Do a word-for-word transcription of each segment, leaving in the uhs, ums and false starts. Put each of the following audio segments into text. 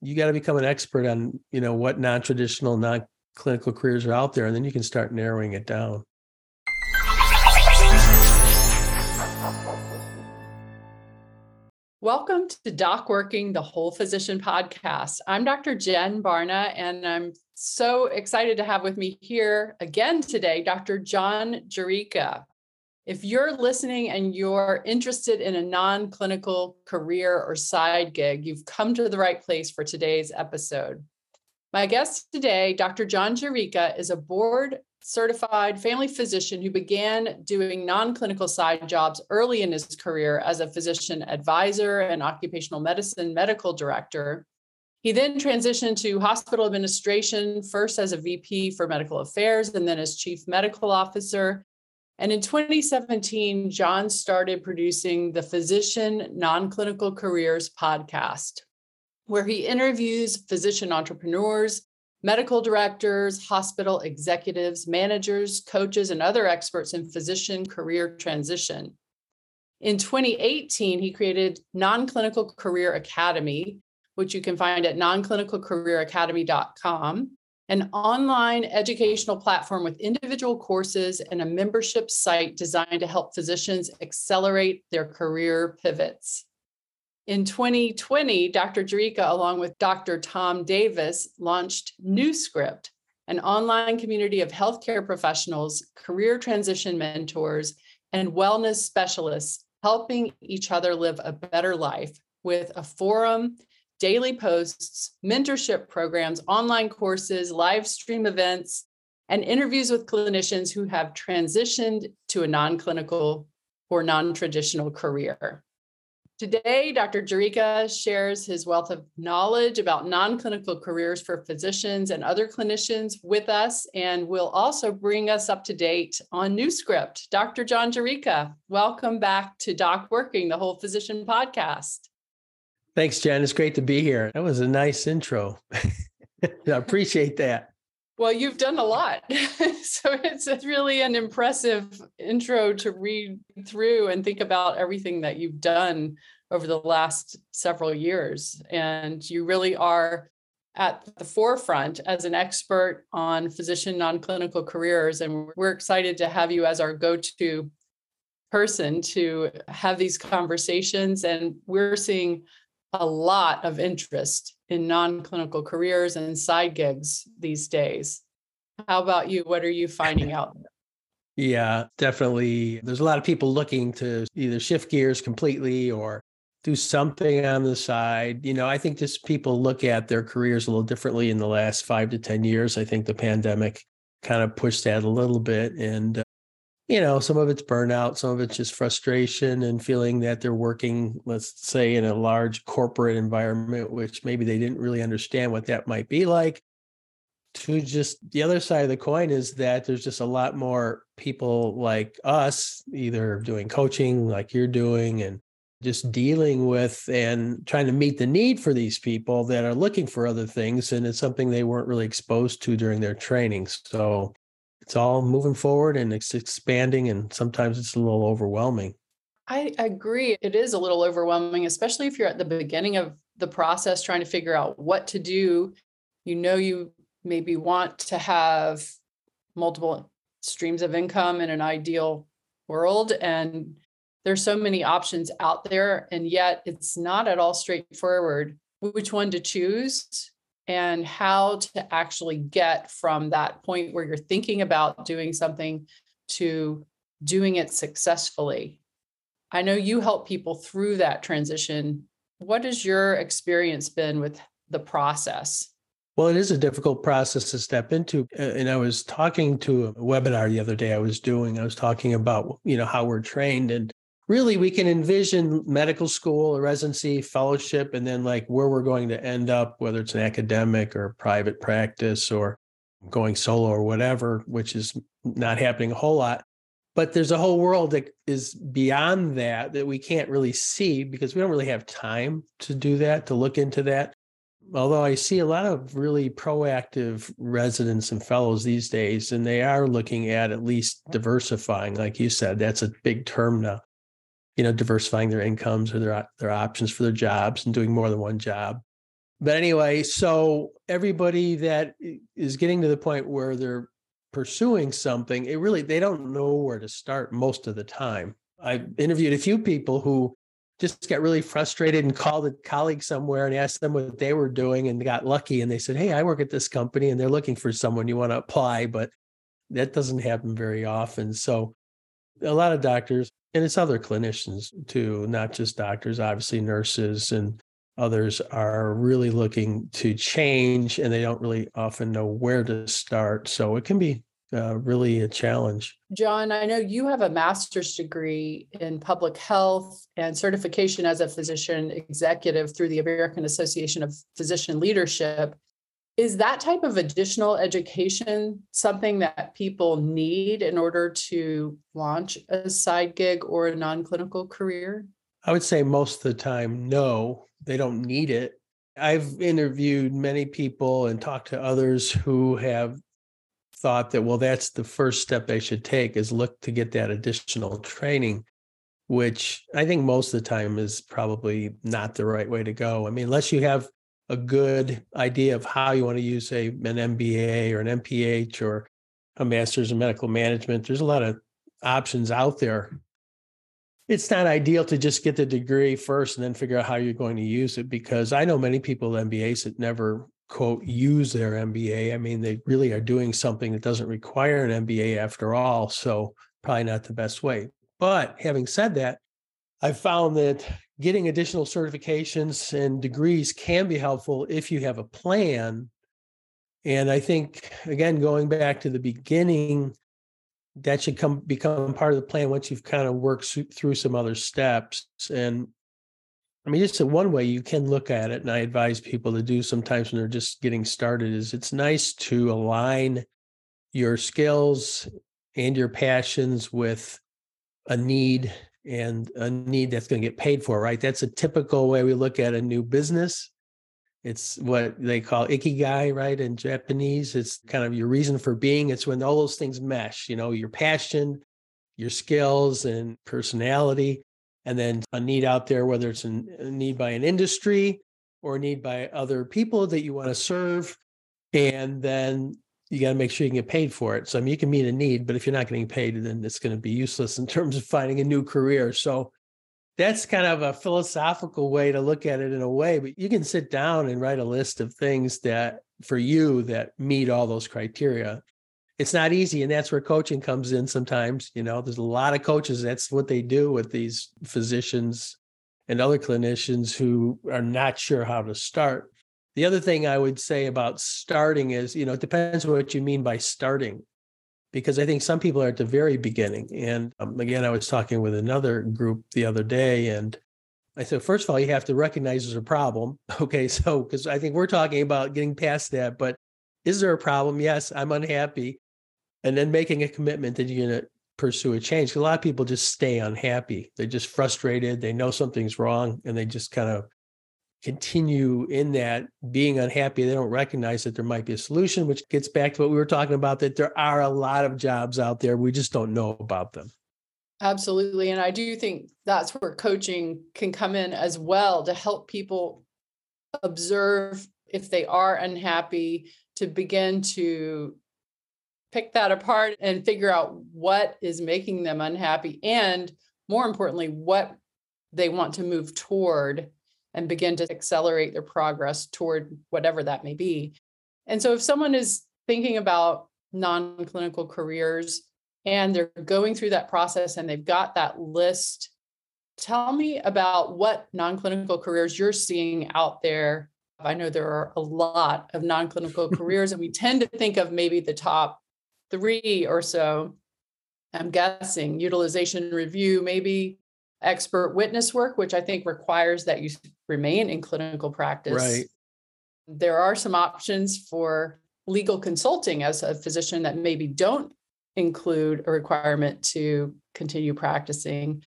you got to become an expert on, you know, what non-traditional, non-clinical careers are out there, and then you can start narrowing it down. Welcome to Doc Working, the Whole Physician Podcast. I'm Doctor Jen Barna, and I'm so excited to have with me here again today, Doctor John Jerica. If you're listening and you're interested in a non-clinical career or side gig, you've come to the right place for today's episode. My guest today, Doctor John Jerica, is a board certified family physician who began doing non-clinical side jobs early in his career as a physician advisor and occupational medicine medical director. He then transitioned to hospital administration, first as a V P for medical affairs and then as chief medical officer. And in twenty seventeen, John started producing the Physician Non-Clinical Careers podcast, where he interviews physician entrepreneurs, medical directors, hospital executives, managers, coaches, and other experts in physician career transition. In twenty eighteen, he created Non-Clinical Career Academy, which you can find at non clinical career academy dot com, an online educational platform with individual courses and a membership site designed to help physicians accelerate their career pivots. In twenty twenty, Doctor Jerica, along with Doctor Tom Davis, launched NewScript, an online community of healthcare professionals, career transition mentors, and wellness specialists, helping each other live a better life with a forum, daily posts, mentorship programs, online courses, live stream events, and interviews with clinicians who have transitioned to a non-clinical or non-traditional career. Today, Doctor Jerica shares his wealth of knowledge about non-clinical careers for physicians and other clinicians with us, and will also bring us up to date on NewScript. Doctor John Jerica, welcome back to Doc Working, the Whole Physician Podcast. Thanks, Jen. It's great to be here. That was a nice intro. I appreciate that. Well, you've done a lot. So it's really an impressive intro to read through and think about everything that you've done over the last several years. And you really are at the forefront as an expert on physician non-clinical careers. And we're excited to have you as our go-to person to have these conversations. And we're seeing a lot of interest in non-clinical careers and side gigs these days. How about you? What are you finding out? Yeah, definitely. There's a lot of people looking to either shift gears completely or do something on the side. You know, I think just people look at their careers a little differently in the last five to ten years. I think the pandemic kind of pushed that a little bit. And you know, some of it's burnout, some of it's just frustration and feeling that they're working, let's say, in a large corporate environment, which maybe they didn't really understand what that might be like. To just the other side of the coin is that there's just a lot more people like us, either doing coaching like you're doing and just dealing with and trying to meet the need for these people that are looking for other things. And it's something they weren't really exposed to during their training. So it's all moving forward and it's expanding, and sometimes it's a little overwhelming. I agree. It is a little overwhelming, especially if you're at the beginning of the process trying to figure out what to do. You know, you maybe want to have multiple streams of income in an ideal world, and there's so many options out there, and yet it's not at all straightforward which one to choose and how to actually get from that point where you're thinking about doing something to doing it successfully. I know you help people through that transition. What has your experience been with the process? Well, it is a difficult process to step into. And I was talking to a webinar the other day I was doing, I was talking about, you know, how we're trained, and really we can envision medical school, a residency, fellowship, and then like where we're going to end up, whether it's an academic or private practice or going solo or whatever, which is not happening a whole lot. But there's a whole world that is beyond that that we can't really see because we don't really have time to do that, to look into that. Although I see a lot of really proactive residents and fellows these days, and they are looking at at least diversifying. Like you said, that's a big term now. You know, diversifying their incomes or their their options for their jobs and doing more than one job. But anyway, so everybody that is getting to the point where they're pursuing something, it really, they don't know where to start most of the time. I've interviewed a few people who just got really frustrated and called a colleague somewhere and asked them what they were doing and got lucky. And they said, hey, I work at this company and they're looking for someone, you want to apply, but that doesn't happen very often. So a lot of doctors, and it's other clinicians too, not just doctors, obviously nurses and others, are really looking to change and they don't really often know where to start. So it can be uh, really a challenge. John, I know you have a master's degree in public health and certification as a physician executive through the American Association of Physician Leadership. Is that type of additional education something that people need in order to launch a side gig or a non-clinical career? I would say most of the time, no. They don't need it. I've interviewed many people and talked to others who have thought that, well, that's the first step they should take, is look to get that additional training, which I think most of the time is probably not the right way to go. I mean, unless you have a good idea of how you want to use a, an M B A or an M P H or a master's in medical management, there's a lot of options out there. It's not ideal to just get the degree first and then figure out how you're going to use it, because I know many people with M B As that never, quote, use their M B A. I mean, they really are doing something that doesn't require an M B A after all, so probably not the best way. But having said that, I found that getting additional certifications and degrees can be helpful if you have a plan. And I think, again, going back to the beginning, that should come become part of the plan once you've kind of worked through some other steps. And I mean, just one way you can look at it, and I advise people to do sometimes when they're just getting started, is it's nice to align your skills and your passions with a need, and a need that's going to get paid for, right? That's a typical way we look at a new business. It's what they call ikigai, right? In Japanese, it's kind of your reason for being. It's when all those things mesh, you know, your passion, your skills and personality, and then a need out there, whether it's a need by an industry or a need by other people that you want to serve. And then you got to make sure you can get paid for it. So I mean, you can meet a need, but if you're not getting paid, then it's going to be useless in terms of finding a new career. So that's kind of a philosophical way to look at it in a way, but you can sit down and write a list of things that for you that meet all those criteria. It's not easy. And that's where coaching comes in sometimes. You know, there's a lot of coaches. That's what they do with these physicians and other clinicians who are not sure how to start. The other thing I would say about starting is, you know, it depends on what you mean by starting. Because I think some people are at the very beginning. And um, again, I was talking with another group the other day, and I said, first of all, you have to recognize there's a problem. Okay, so, because I think we're talking about getting past that, but is there a problem? Yes, I'm unhappy. And then making a commitment that you're going to pursue a change. A lot of people just stay unhappy. They're just frustrated. They know something's wrong, and they just kind of continue in that being unhappy. They don't recognize that there might be a solution, which gets back to what we were talking about, that there are a lot of jobs out there. We just don't know about them. Absolutely. And I do think that's where coaching can come in as well, to help people observe if they are unhappy, to begin to pick that apart and figure out what is making them unhappy. And more importantly, what they want to move toward, and begin to accelerate their progress toward whatever that may be. And so if someone is thinking about non-clinical careers and they're going through that process and they've got that list, tell me about what non-clinical careers you're seeing out there. I know there are a lot of non-clinical careers, and we tend to think of maybe the top three or so. I'm guessing utilization review, maybe expert witness work, which I think requires that you remain in clinical practice. Right. There are some options for legal consulting as a physician that maybe don't include a requirement to continue practicing,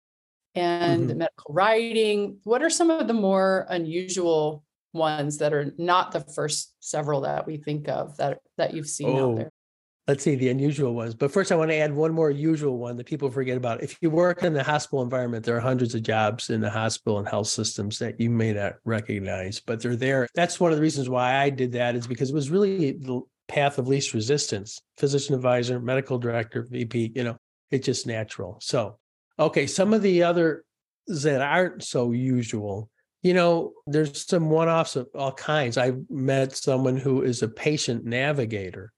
and mm-hmm. medical writing. What are some of the more unusual ones that are not the first several that we think of that, that you've seen oh, out there? let's see, the unusual ones. But first, I want to add one more usual one that people forget about. If you work in the hospital environment, there are hundreds of jobs in the hospital and health systems that you may not recognize, but they're there. That's one of the reasons why I did that, is because it was really the path of least resistance. Physician advisor, medical director, V P, you know, it's just natural. So, okay, some of the others that aren't so usual, you know, there's some one-offs of all kinds. I met someone who is a patient navigator.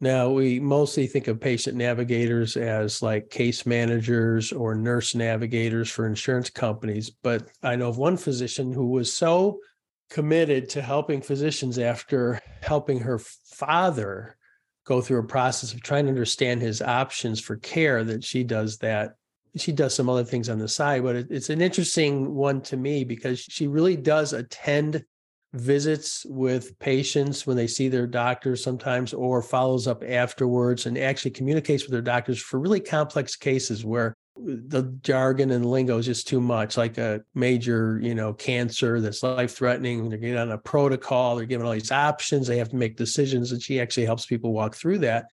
Now, we mostly think of patient navigators as like case managers or nurse navigators for insurance companies. But I know of one physician who was so committed to helping physicians after helping her father go through a process of trying to understand his options for care that she does that. She does some other things on the side, but it's an interesting one to me because she really does attend visits with patients when they see their doctors sometimes, or follows up afterwards and actually communicates with their doctors for really complex cases where the jargon and lingo is just too much, like a major, you know, cancer that's life-threatening. They're getting on a protocol. They're given all these options. They have to make decisions, and she actually helps people walk through that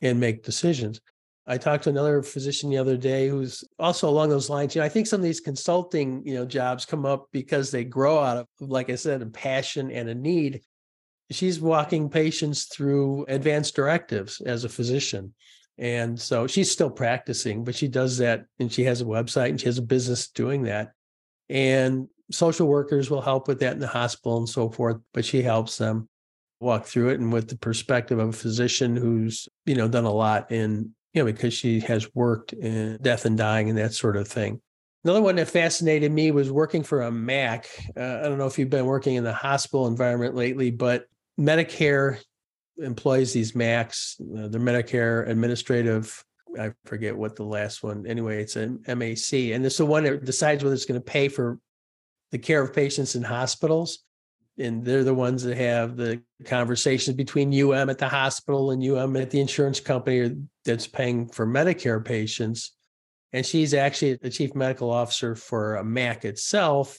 and make decisions. I talked to another physician the other day who's also along those lines. You know, I think some of these consulting, you know, jobs come up because they grow out of, like I said, a passion and a need. She's walking patients through advanced directives as a physician. And so she's still practicing, but she does that, and she has a website and she has a business doing that. And social workers will help with that in the hospital and so forth, but she helps them walk through it, and with the perspective of a physician who's, you know, done a lot in, you know, because she has worked in death and dying and that sort of thing. Another one that fascinated me was working for a M A C. Uh, I don't know if you've been working in the hospital environment lately, but Medicare employs these M A Cs, uh, the Medicare Administrative, I forget what the last one, anyway, it's an M A C. And it's the one that decides whether it's going to pay for the care of patients in hospitals. And they're the ones that have the conversations between U M at the hospital and U M at the insurance company that's paying for Medicare patients. And she's actually the chief medical officer for a M A C itself.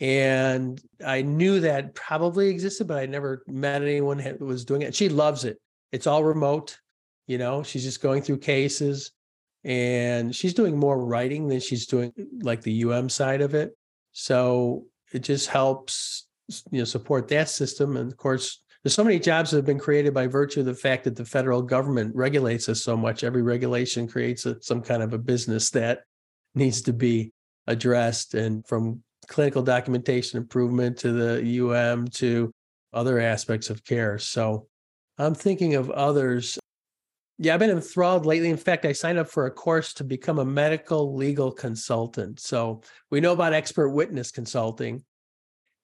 And I knew that probably existed, but I never met anyone who was doing it. She loves it. It's all remote. You know, she's just going through cases, and she's doing more writing than she's doing like the U M side of it. So it just helps, you know, support that system. And of course, there's so many jobs that have been created by virtue of the fact that the federal government regulates us so much. Every regulation creates a, some kind of a business that needs to be addressed. And from clinical documentation improvement to the U M to other aspects of care. So I'm thinking of others. Yeah, I've been enthralled lately. In fact, I signed up for a course to become a medical legal consultant. So we know about expert witness consulting,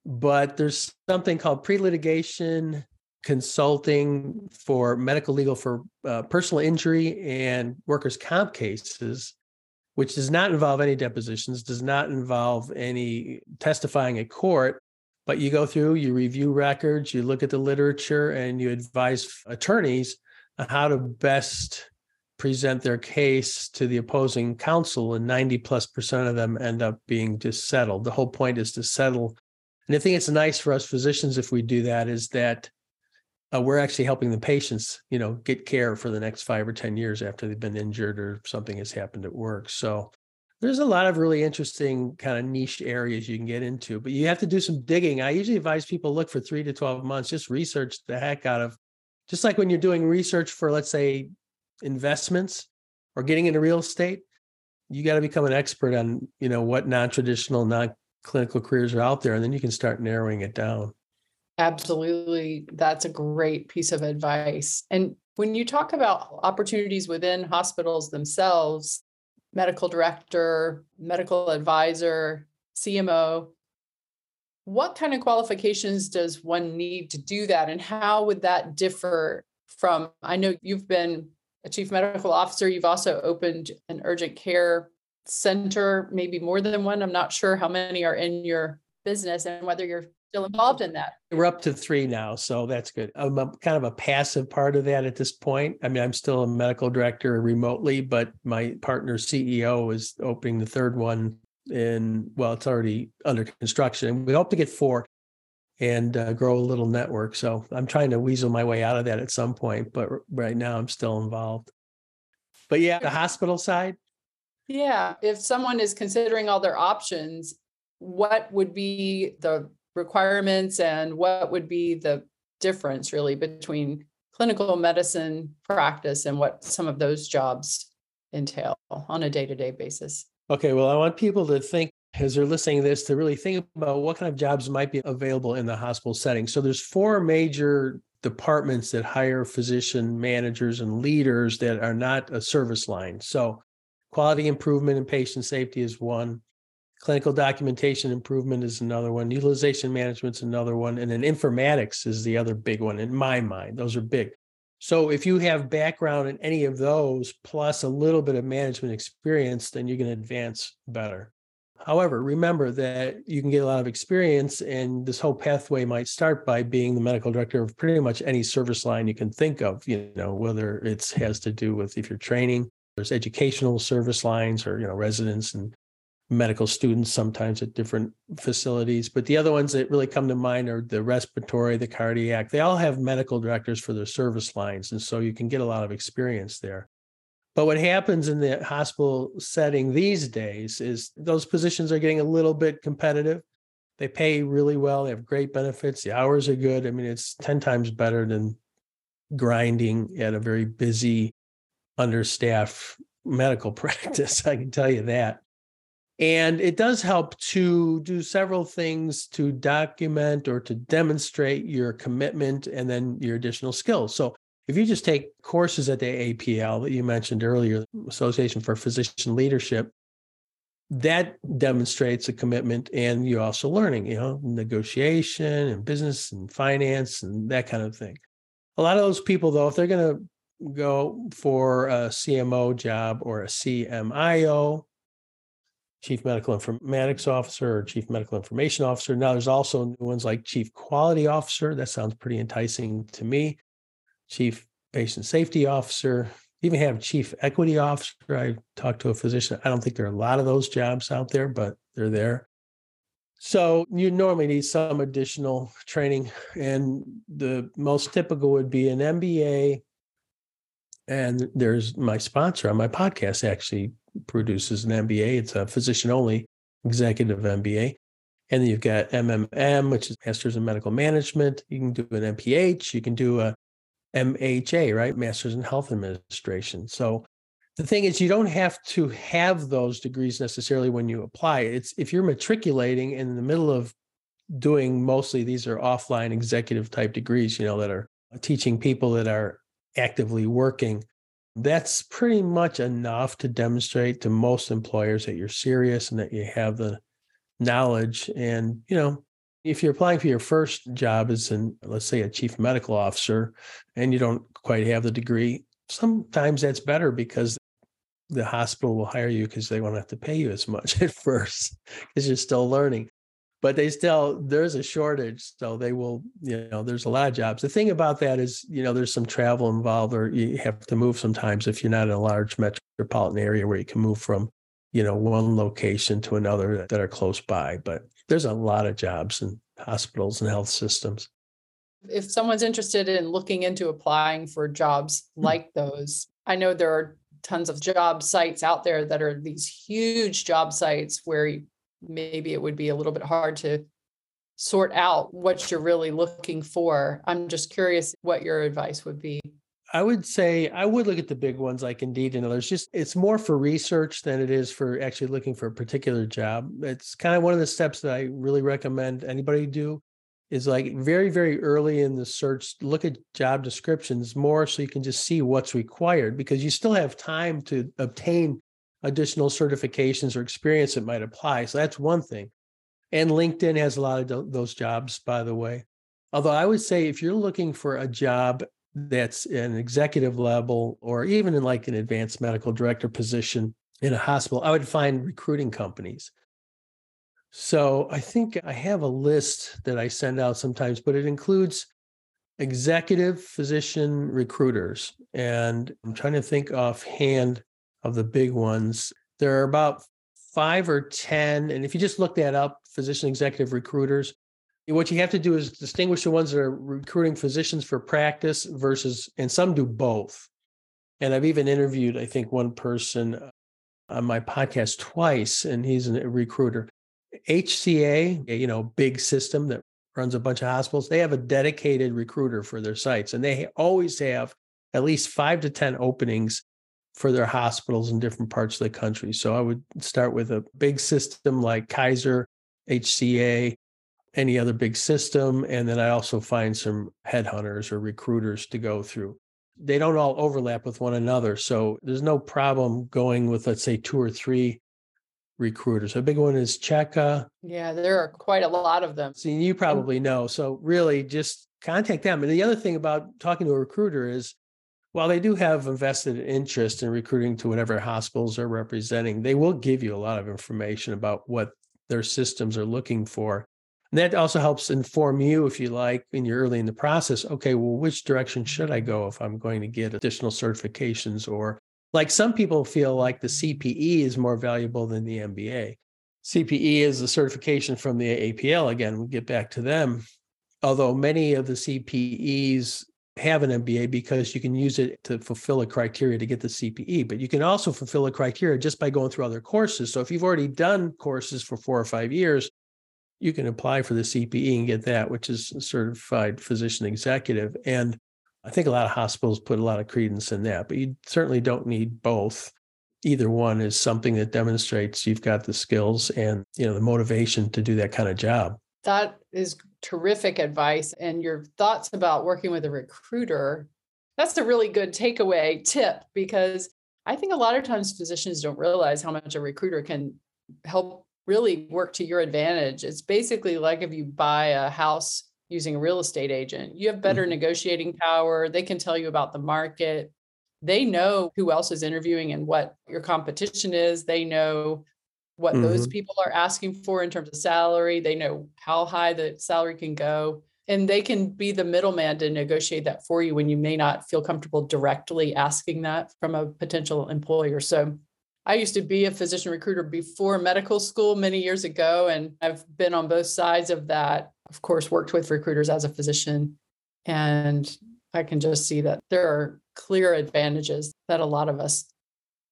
but there's something called pre-litigation consulting for medical legal for uh, personal injury and workers' comp cases, which does not involve any depositions, does not involve any testifying at court, but you go through, you review records, you look at the literature, and you advise attorneys on how to best present their case to the opposing counsel, and ninety plus percent of them end up being just settled. The whole point is to settle. And I think it's nice for us physicians, if we do that, is that uh, we're actually helping the patients, you know, get care for the next five or ten years after they've been injured or something has happened at work. So there's a lot of really interesting kind of niche areas you can get into, but you have to do some digging. I usually advise people look for three to twelve months, just research the heck out of, just like when you're doing research for, let's say, investments or getting into real estate, you got to become an expert on, you know, what non-traditional, non clinical careers are out there, and then you can start narrowing it down. Absolutely. That's a great piece of advice. And when you talk about opportunities within hospitals themselves, medical director, medical advisor, C M O, what kind of qualifications does one need to do that? And how would that differ from, I know you've been a chief medical officer, you've also opened an urgent care center, maybe more than one. I'm not sure how many are in your business and whether you're still involved in that. We're up to three now, so that's good. I'm a, kind of a passive part of that at this point. I mean, I'm still a medical director remotely, but my partner C E O is opening the third one in, well, it's already under construction. We hope to get four. and uh, grow a little network. So I'm trying to weasel my way out of that at some point, but right now I'm still involved. But yeah, the hospital side. Yeah. If someone is considering all their options, what would be the requirements and what would be the difference really between clinical medicine practice and what some of those jobs entail on a day-to-day basis? Okay. Well, I want people to think, as they're listening to this, to really think about what kind of jobs might be available in the hospital setting. So there's four major departments that hire physician managers and leaders that are not a service line. So quality improvement and patient safety is one. Clinical documentation improvement is another one. Utilization management is another one. And then informatics is the other big one in my mind. Those are big. So if you have background in any of those, plus a little bit of management experience, then you can advance better. However, remember that you can get a lot of experience, and this whole pathway might start by being the medical director of pretty much any service line you can think of, you know, whether it has to do with if you're training, there's educational service lines or, you know, residents and medical students sometimes at different facilities. But the other ones that really come to mind are the respiratory, the cardiac. They all have medical directors for their service lines. And so you can get a lot of experience there. But what happens in the hospital setting these days is those positions are getting a little bit competitive. They pay really well. They have great benefits. The hours are good. I mean, it's ten times better than grinding at a very busy, understaffed medical practice. I can tell you that. And it does help to do several things to document or to demonstrate your commitment and then your additional skills. So if you just take courses at the A A P L that you mentioned earlier, Association for Physician Leadership, that demonstrates a commitment, and you're also learning, you know, negotiation and business and finance and that kind of thing. A lot of those people, though, if they're going to go for a C M O job or a C M I O, Chief Medical Informatics Officer or Chief Medical Information Officer, now there's also new ones like Chief Quality Officer. That sounds pretty enticing to me. Chief Patient Safety Officer, even have Chief Equity Officer. I talked to a physician. I don't think there are a lot of those jobs out there, but they're there. So you normally need some additional training. And the most typical would be an M B A. And there's my sponsor on my podcast actually produces an M B A. It's a physician-only executive M B A. And then you've got M M M, which is Master's in Medical Management. You can do an M P H. You can do a M H A, right? Master's in Health Administration. So the thing is, you don't have to have those degrees necessarily when you apply. It's if you're matriculating in the middle of doing mostly, these are offline executive type degrees, you know, that are teaching people that are actively working. That's pretty much enough to demonstrate to most employers that you're serious and that you have the knowledge. And, you know, if you're applying for your first job as in, let's say, a chief medical officer, and you don't quite have the degree, sometimes that's better because the hospital will hire you because they won't have to pay you as much at first because you're still learning. But they still, there's a shortage. So they will, you know, there's a lot of jobs. The thing about that is, you know, there's some travel involved, or you have to move sometimes if you're not in a large metropolitan area where you can move from, you know, one location to another that are close by. But there's a lot of jobs in hospitals and health systems. If someone's interested in looking into applying for jobs like those, I know there are tons of job sites out there that are these huge job sites where you, maybe it would be a little bit hard to sort out what you're really looking for. I'm just curious what your advice would be. I would say I would look at the big ones like Indeed and others. Just it's more for research than it is for actually looking for a particular job. It's kind of one of the steps that I really recommend anybody do is like very, very early in the search, look at job descriptions more so you can just see what's required, because you still have time to obtain additional certifications or experience that might apply. So that's one thing. And LinkedIn has a lot of those jobs, by the way. Although I would say if you're looking for a job that's an executive level or even in like an advanced medical director position in a hospital, I would find recruiting companies. So I think I have a list that I send out sometimes, but it includes executive physician recruiters. And I'm trying to think offhand of the big ones. There are about five or ten. And if you just look that up, physician executive recruiters, what you have to do is distinguish the ones that are recruiting physicians for practice versus, and some do both. And I've even interviewed, I think, one person on my podcast twice, and he's a recruiter. H C A, you know, big system that runs a bunch of hospitals, they have a dedicated recruiter for their sites, and they always have at least five to ten openings for their hospitals in different parts of the country. So I would start with a big system like Kaiser, H C A, any other big system. And then I also find some headhunters or recruiters to go through. They don't all overlap with one another. So there's no problem going with, let's say, two or three recruiters. A big one is Cheka. Yeah, there are quite a lot of them. So you probably know. So really just contact them. And the other thing about talking to a recruiter is, while they do have invested interest in recruiting to whatever hospitals are representing, they will give you a lot of information about what their systems are looking for. And that also helps inform you, if you like, when you're early in the process, okay, well, which direction should I go if I'm going to get additional certifications? Or like some people feel like the C P E is more valuable than the M B A. C P E is the certification from the A A P L. Again, we'll get back to them. Although many of the C P Es have an M B A because you can use it to fulfill a criteria to get the C P E, but you can also fulfill a criteria just by going through other courses. So if you've already done courses for four or five years, you can apply for the C P E and get that, which is a certified physician executive. And I think a lot of hospitals put a lot of credence in that, but you certainly don't need both. Either one is something that demonstrates you've got the skills and, you know, the motivation to do that kind of job. That is terrific advice. And your thoughts about working with a recruiter, that's a really good takeaway tip, because I think a lot of times physicians don't realize how much a recruiter can help really work to your advantage. It's basically like if you buy a house using a real estate agent, you have better mm-hmm. negotiating power. They can tell you about the market. They know who else is interviewing and what your competition is. They know what mm-hmm. those people are asking for in terms of salary. They know how high the salary can go, and they can be the middleman to negotiate that for you when you may not feel comfortable directly asking that from a potential employer. So I used to be a physician recruiter before medical school many years ago, and I've been on both sides of that. Of course, worked with recruiters as a physician, and I can just see that there are clear advantages that a lot of us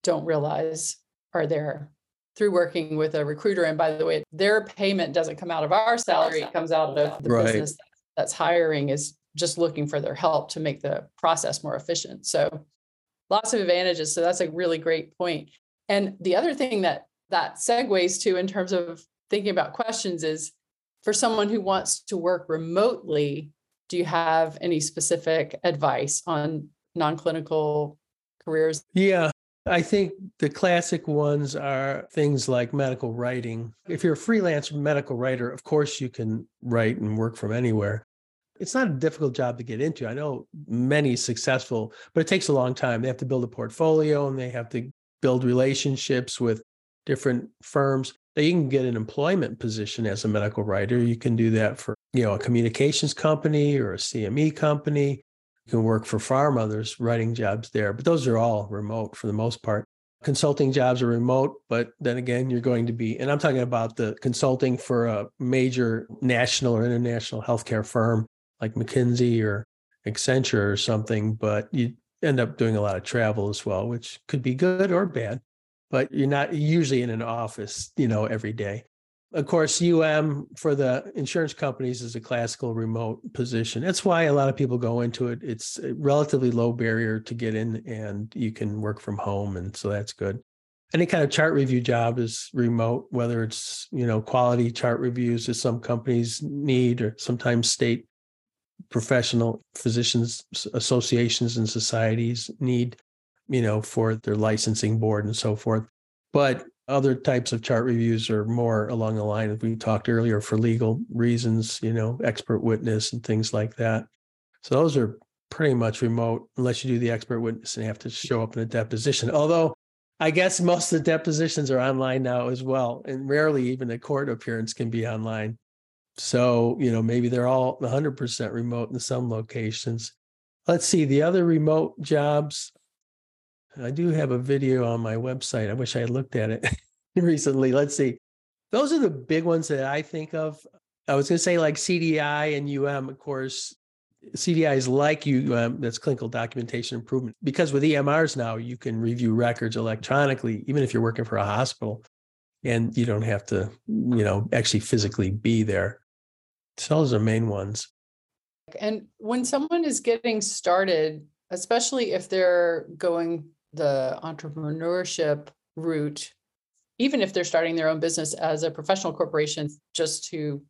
don't realize are there through working with a recruiter. And by the way, their payment doesn't come out of our salary. It comes out of the right. business that's hiring is just looking for their help to make the process more efficient. So lots of advantages. So that's a really great point. And the other thing that that segues to in terms of thinking about questions is, for someone who wants to work remotely, do you have any specific advice on non-clinical careers? Yeah. I think the classic ones are things like medical writing. If you're a freelance medical writer, of course you can write and work from anywhere. It's not a difficult job to get into. I know many successful, but it takes a long time. They have to build a portfolio, and they have to build relationships with different firms. Now, you can get an employment position as a medical writer. You can do that for, you know, a communications company or a C M E company. You can work for pharma. There's writing jobs there, but those are all remote for the most part. Consulting jobs are remote, but then again, you're going to be, and I'm talking about the consulting for a major national or international healthcare firm like McKinsey or Accenture or something, but you end up doing a lot of travel as well, which could be good or bad, but you're not usually in an office, you know, every day. Of course, U M for the insurance companies is a classical remote position. That's why a lot of people go into it. It's a relatively low barrier to get in, and you can work from home. And so that's good. Any kind of chart review job is remote, whether it's, you know, quality chart reviews that some companies need, or sometimes state professional physicians associations and societies need, you know, for their licensing board and so forth. But other types of chart reviews are more along the line that we talked earlier for legal reasons, you know, expert witness and things like that. So those are pretty much remote unless you do the expert witness and have to show up in a deposition. Although I guess most of the depositions are online now as well. And rarely even a court appearance can be online. So, you know, maybe they're all one hundred percent remote in some locations. Let's see, the other remote jobs. I do have a video on my website. I wish I had looked at it recently. Let's see. Those are the big ones that I think of. I was going to say like C D I and U M, of course, C D I is like U M, that's clinical documentation improvement. Because with E M Rs now, you can review records electronically, even if you're working for a hospital and you don't have to, you know, actually physically be there. So those are main ones. And when someone is getting started, especially if they're going the entrepreneurship route, even if they're starting their own business as a professional corporation just to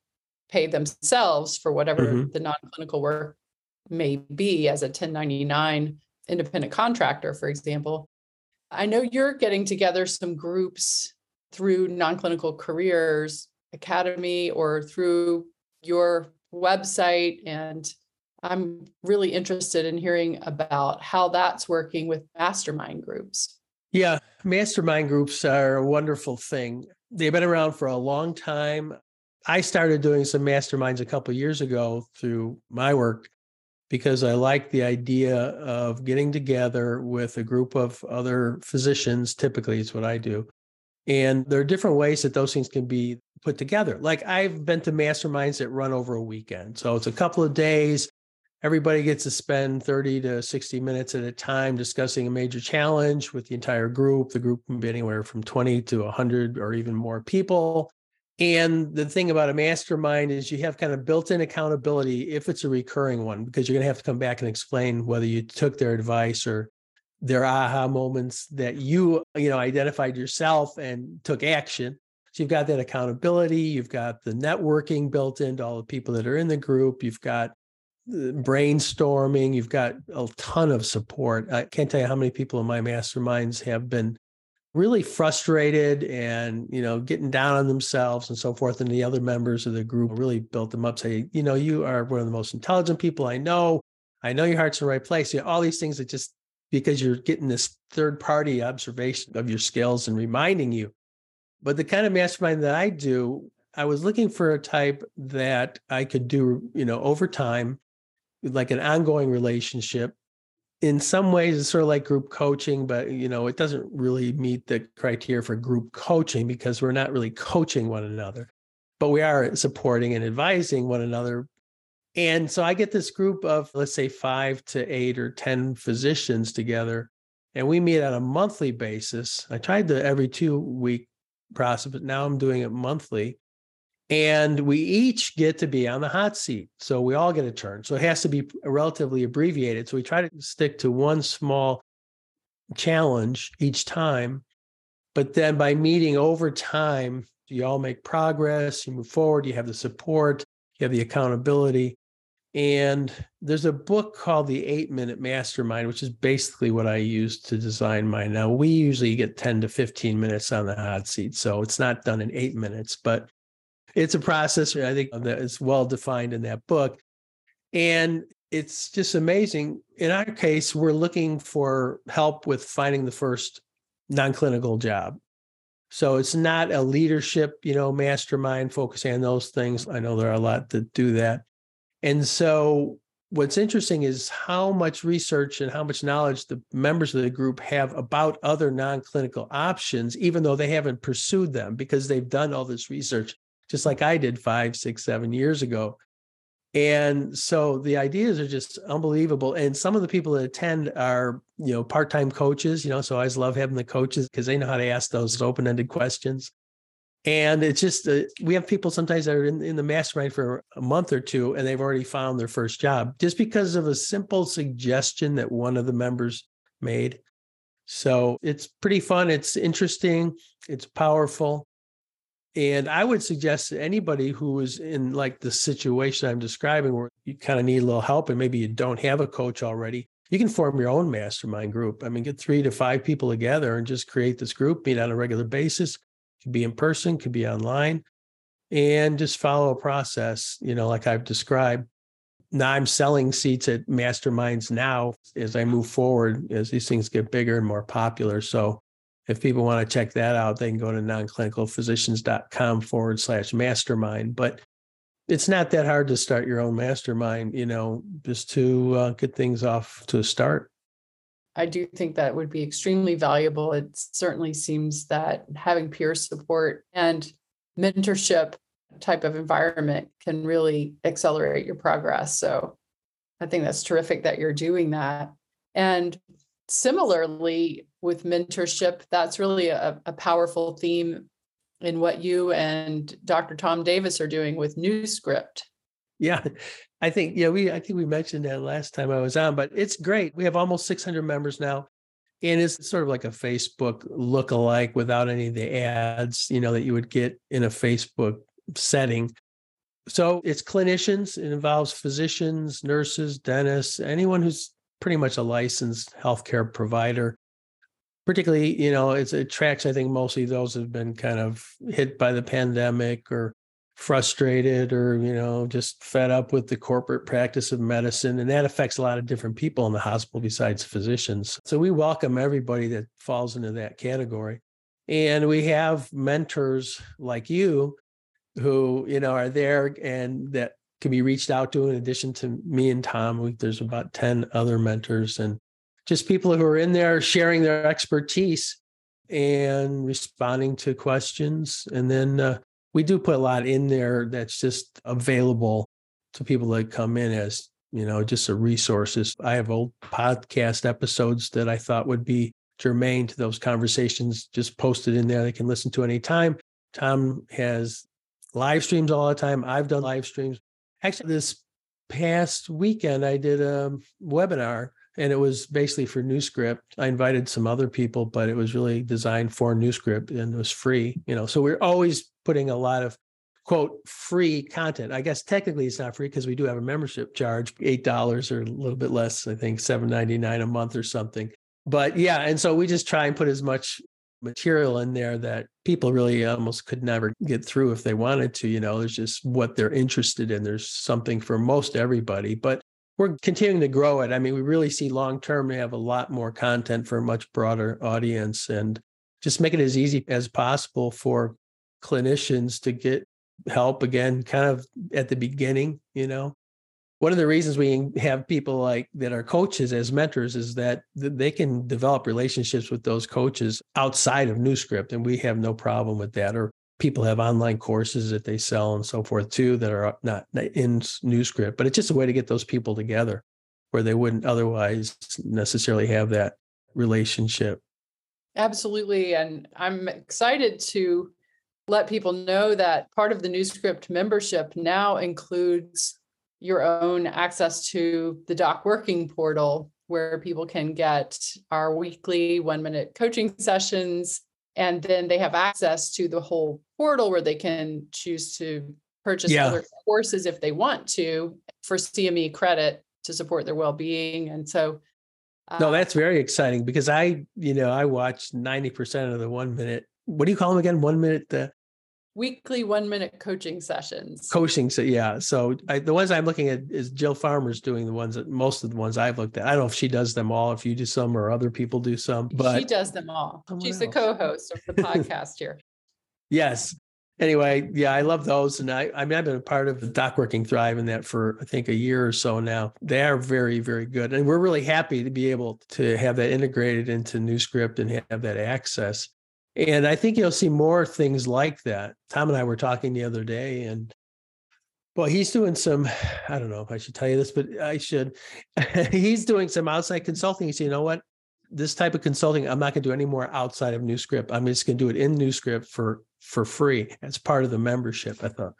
pay themselves for whatever mm-hmm. the non-clinical work may be as a ten ninety-nine independent contractor, for example. I know you're getting together some groups through Non-Clinical Careers Academy or through your website, and I'm really interested in hearing about how that's working with mastermind groups. Yeah, mastermind groups are a wonderful thing. They've been around for a long time. I started doing some masterminds a couple of years ago through my work because I like the idea of getting together with a group of other physicians, typically is what I do. And there are different ways that those things can be put together. Like I've been to masterminds that run over a weekend. So it's a couple of days. Everybody gets to spend thirty to sixty minutes at a time discussing a major challenge with the entire group. The group can be anywhere from twenty to one hundred or even more people. And the thing about a mastermind is you have kind of built-in accountability if it's a recurring one, because you're going to have to come back and explain whether you took their advice or their aha moments that you, you know, identified yourself and took action. So you've got that accountability. You've got the networking built into all the people that are in the group. You've got brainstorming. You've got a ton of support. I can't tell you how many people in my masterminds have been really frustrated and, you know, getting down on themselves and so forth. And the other members of the group really built them up, say, you know, you are one of the most intelligent people I know. I know your heart's in the right place. You know, all these things that just because you're getting this third party observation of your skills and reminding you. But the kind of mastermind that I do, I was looking for a type that I could do, you know, over time, like an ongoing relationship. In some ways, it's sort of like group coaching, but, you know, it doesn't really meet the criteria for group coaching because we're not really coaching one another, but we are supporting and advising one another. And so I get this group of, let's say, five to eight or ten physicians together, and we meet on a monthly basis. I tried the every two-week process, but now I'm doing it monthly. And we each get to be on the hot seat. So we all get a turn. So it has to be relatively abbreviated. So we try to stick to one small challenge each time. But then by meeting over time, you all make progress, you move forward, you have the support, you have the accountability. And there's a book called The Eight-Minute Mastermind, which is basically what I use to design mine. Now, we usually get ten to fifteen minutes on the hot seat. So it's not done in eight minutes, but it's a process, I think, that is well-defined in that book. And it's just amazing. In our case, we're looking for help with finding the first non-clinical job. So it's not a leadership, you know, mastermind focusing on those things. I know there are a lot that do that. And so what's interesting is how much research and how much knowledge the members of the group have about other non-clinical options, even though they haven't pursued them because they've done all this research, just like I did five, six, seven years ago. And so the ideas are just unbelievable. And some of the people that attend are, you know, part-time coaches, you know, so I always love having the coaches because they know how to ask those open-ended questions. And it's just, uh, we have people sometimes that are in, in the mastermind for a month or two, and they've already found their first job just because of a simple suggestion that one of the members made. So it's pretty fun. It's interesting. It's powerful. And I would suggest to anybody who is in like the situation I'm describing where you kind of need a little help and maybe you don't have a coach already, you can form your own mastermind group. I mean, get three to five people together and just create this group, meet on a regular basis. It could be in person, could be online, and just follow a process, you know, like I've described. Now I'm selling seats at masterminds now as I move forward, as these things get bigger and more popular. So if people want to check that out, they can go to nonclinicalphysicians.com forward slash mastermind. But it's not that hard to start your own mastermind, you know, just to uh, get things off to a start. I do think that would be extremely valuable. It certainly seems that having peer support and mentorship type of environment can really accelerate your progress. So I think that's terrific that you're doing that. And similarly, with mentorship, that's really a, a powerful theme in what you and Doctor Tom Davis are doing with NewScript. Yeah, I think, yeah, we, I think we mentioned that last time I was on, but it's great. We have almost six hundred members now, and it's sort of like a Facebook lookalike without any of the ads, you know, that you would get in a Facebook setting. So it's clinicians, it involves physicians, nurses, dentists, anyone who's pretty much a licensed healthcare provider. Particularly, you know, it's, it attracts, I think, mostly those who've been kind of hit by the pandemic or frustrated or, you know, just fed up with the corporate practice of medicine. And that affects a lot of different people in the hospital besides physicians. So we welcome everybody that falls into that category. And we have mentors like you who, you know, are there and that can be reached out to. In addition to me and Tom, we, there's about ten other mentors and just people who are in there sharing their expertise and responding to questions. And then uh, we do put a lot in there that's just available to people that come in as, you know, just a resources. I have old podcast episodes that I thought would be germane to those conversations just posted in there. They can listen to anytime. Tom has live streams all the time. I've done live streams. Actually, this past weekend, I did a webinar. And it was basically for NewScript. I invited some other people, but it was really designed for NewScript and it was free, you know. So we're always putting a lot of, quote, free content. I guess technically it's not free because we do have a membership charge, eight dollars or a little bit less, I think seven ninety-nine a month or something. But yeah, and so we just try and put as much material in there that people really almost could never get through if they wanted to, you know. There's just what they're interested in. There's something for most everybody, but we're continuing to grow it. I mean, we really see long-term to have a lot more content for a much broader audience and just make it as easy as possible for clinicians to get help again, kind of at the beginning, you know. One of the reasons we have people like that are coaches as mentors is that they can develop relationships with those coaches outside of NewScript, and we have no problem with that. Or people have online courses that they sell and so forth too that are not in NewScript, but it's just a way to get those people together where they wouldn't otherwise necessarily have that relationship. Absolutely. And I'm excited to let people know that part of the NewScript membership now includes your own access to the Doc Working Portal, where people can get our weekly one-minute coaching sessions. And then they have access to the whole portal where they can choose to purchase yeah. other courses if they want to for C M E credit to support their well-being. And so. Uh, no, that's very exciting because I, you know, I watched ninety percent of the one minute. What do you call them again? One minute. The weekly one minute coaching sessions. Coaching. So, yeah. So I, the ones I'm looking at is Jill Farmer's doing the ones that most of the ones I've looked at. I don't know if she does them all, if you do some or other people do some, but she does them all. She's the co-host of the podcast here. Yes. Anyway. Yeah. I love those. And I, I mean, I've been a part of the Doc Working Thrive in that for, I think, a year or so now. They are very, very good. And we're really happy to be able to have that integrated into NewScript and have that access. And I think you'll see more things like that. Tom and I were talking the other day, and well, he's doing some, I don't know if I should tell you this, but I should. He's doing some outside consulting. He said, you know what? This type of consulting, I'm not going to do any more outside of NewScript. I'm just going to do it in NewScript for, for free as part of the membership. I thought,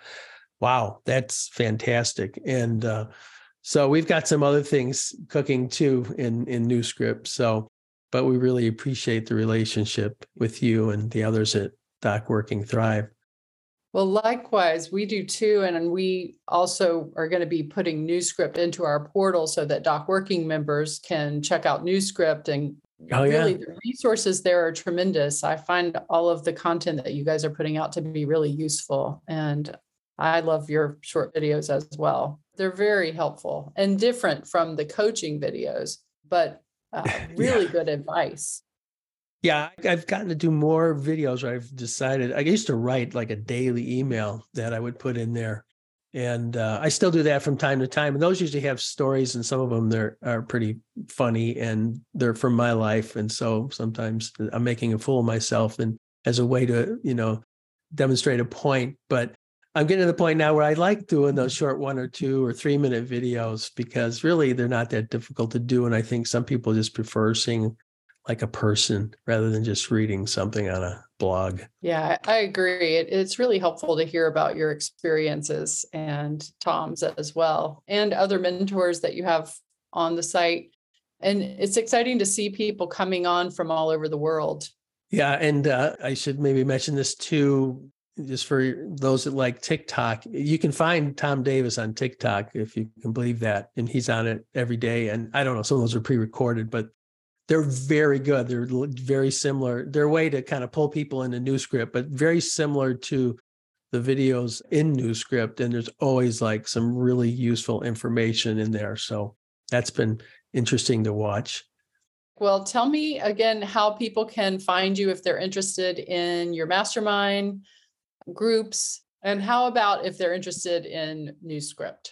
wow, that's fantastic. And uh, so we've got some other things cooking too in, in NewScript. So but we really appreciate the relationship with you and the others at Doc Working Thrive. Well, likewise, we do too. And we also are going to be putting NewScript into our portal so that Doc Working members can check out NewScript. And oh, yeah. really, the resources there are tremendous. I find all of the content that you guys are putting out to be really useful. And I love your short videos as well. They're very helpful and different from the coaching videos, but Uh, really yeah. good advice. Yeah, I've gotten to do more videos where I've decided. I used to write like a daily email that I would put in there. And uh, I still do that from time to time. And those usually have stories, and some of them they're, are pretty funny and they're from my life. And so sometimes I'm making a fool of myself and as a way to, you know, demonstrate a point. But I'm getting to the point now where I like doing those short one or two or three minute videos, because really they're not that difficult to do. And I think some people just prefer seeing like a person rather than just reading something on a blog. Yeah, I agree. It, it's really helpful to hear about your experiences and Tom's as well, and other mentors that you have on the site. And it's exciting to see people coming on from all over the world. Yeah. And uh, I should maybe mention this too, just for those that like TikTok, you can find Tom Davis on TikTok, if you can believe that. And he's on it every day. And I don't know, some of those are pre-recorded, but they're very good. They're very similar. They're a way to kind of pull people into NewScript, but very similar to the videos in NewScript. And there's always like some really useful information in there. So that's been interesting to watch. Well, tell me again how people can find you if they're interested in your mastermind groups, and how about if they're interested in NewScript?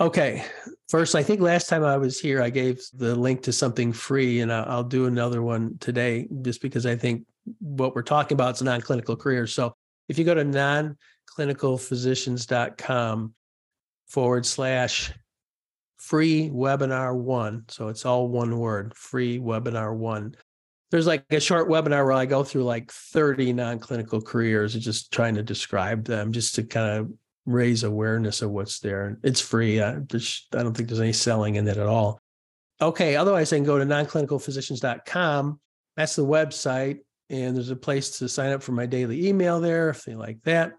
Okay. First, I think last time I was here, I gave the link to something free, and I'll do another one today just because I think what we're talking about is non-clinical careers. So if you go to non clinical physicians dot com forward slash free webinar one, so it's all one word, free webinar one. There's like a short webinar where I go through like thirty non-clinical careers, just trying to describe them just to kind of raise awareness of what's there. It's free. I, just, I don't think there's any selling in it at all. Okay. Otherwise, I can go to non clinical physicians dot com. That's the website. And there's a place to sign up for my daily email there if they like that,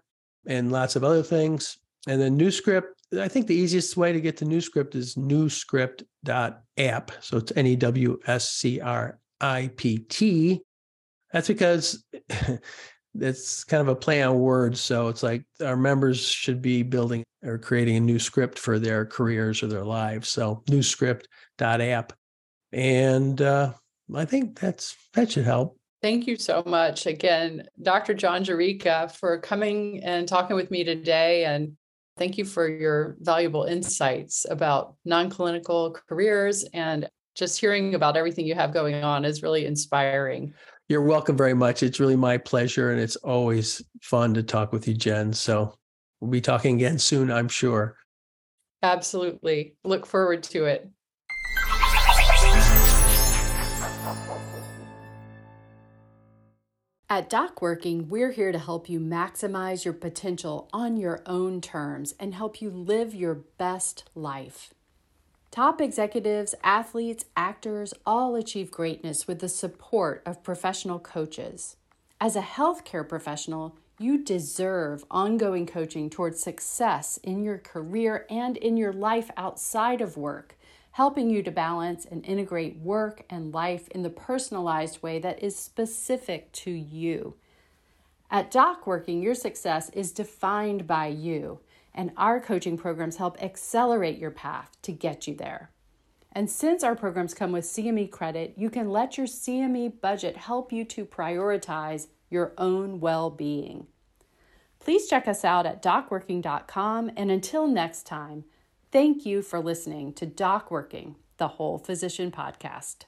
and lots of other things. And then NewScript, I think the easiest way to get to NewScript is newscript dot app. So it's N E W S C R I P T. That's because it's kind of a play on words. So it's like our members should be building or creating a new script for their careers or their lives. So newscript dot app. And uh, I think that's that should help. Thank you so much again, Doctor John Jerica, for coming and talking with me today. And thank you for your valuable insights about non-clinical careers, and just hearing about everything you have going on is really inspiring. You're welcome very much. It's really my pleasure, and it's always fun to talk with you, Jen. So we'll be talking again soon, I'm sure. Absolutely. Look forward to it. At Doc Working, we're here to help you maximize your potential on your own terms and help you live your best life. Top executives, athletes, actors all achieve greatness with the support of professional coaches. As a healthcare professional, you deserve ongoing coaching towards success in your career and in your life outside of work, helping you to balance and integrate work and life in the personalized way that is specific to you. At Doc Working, your success is defined by you, and our coaching programs help accelerate your path to get you there. And since our programs come with C M E credit, you can let your C M E budget help you to prioritize your own well-being. Please check us out at doc working dot com. And until next time, thank you for listening to Doc Working, the Whole Physician Podcast.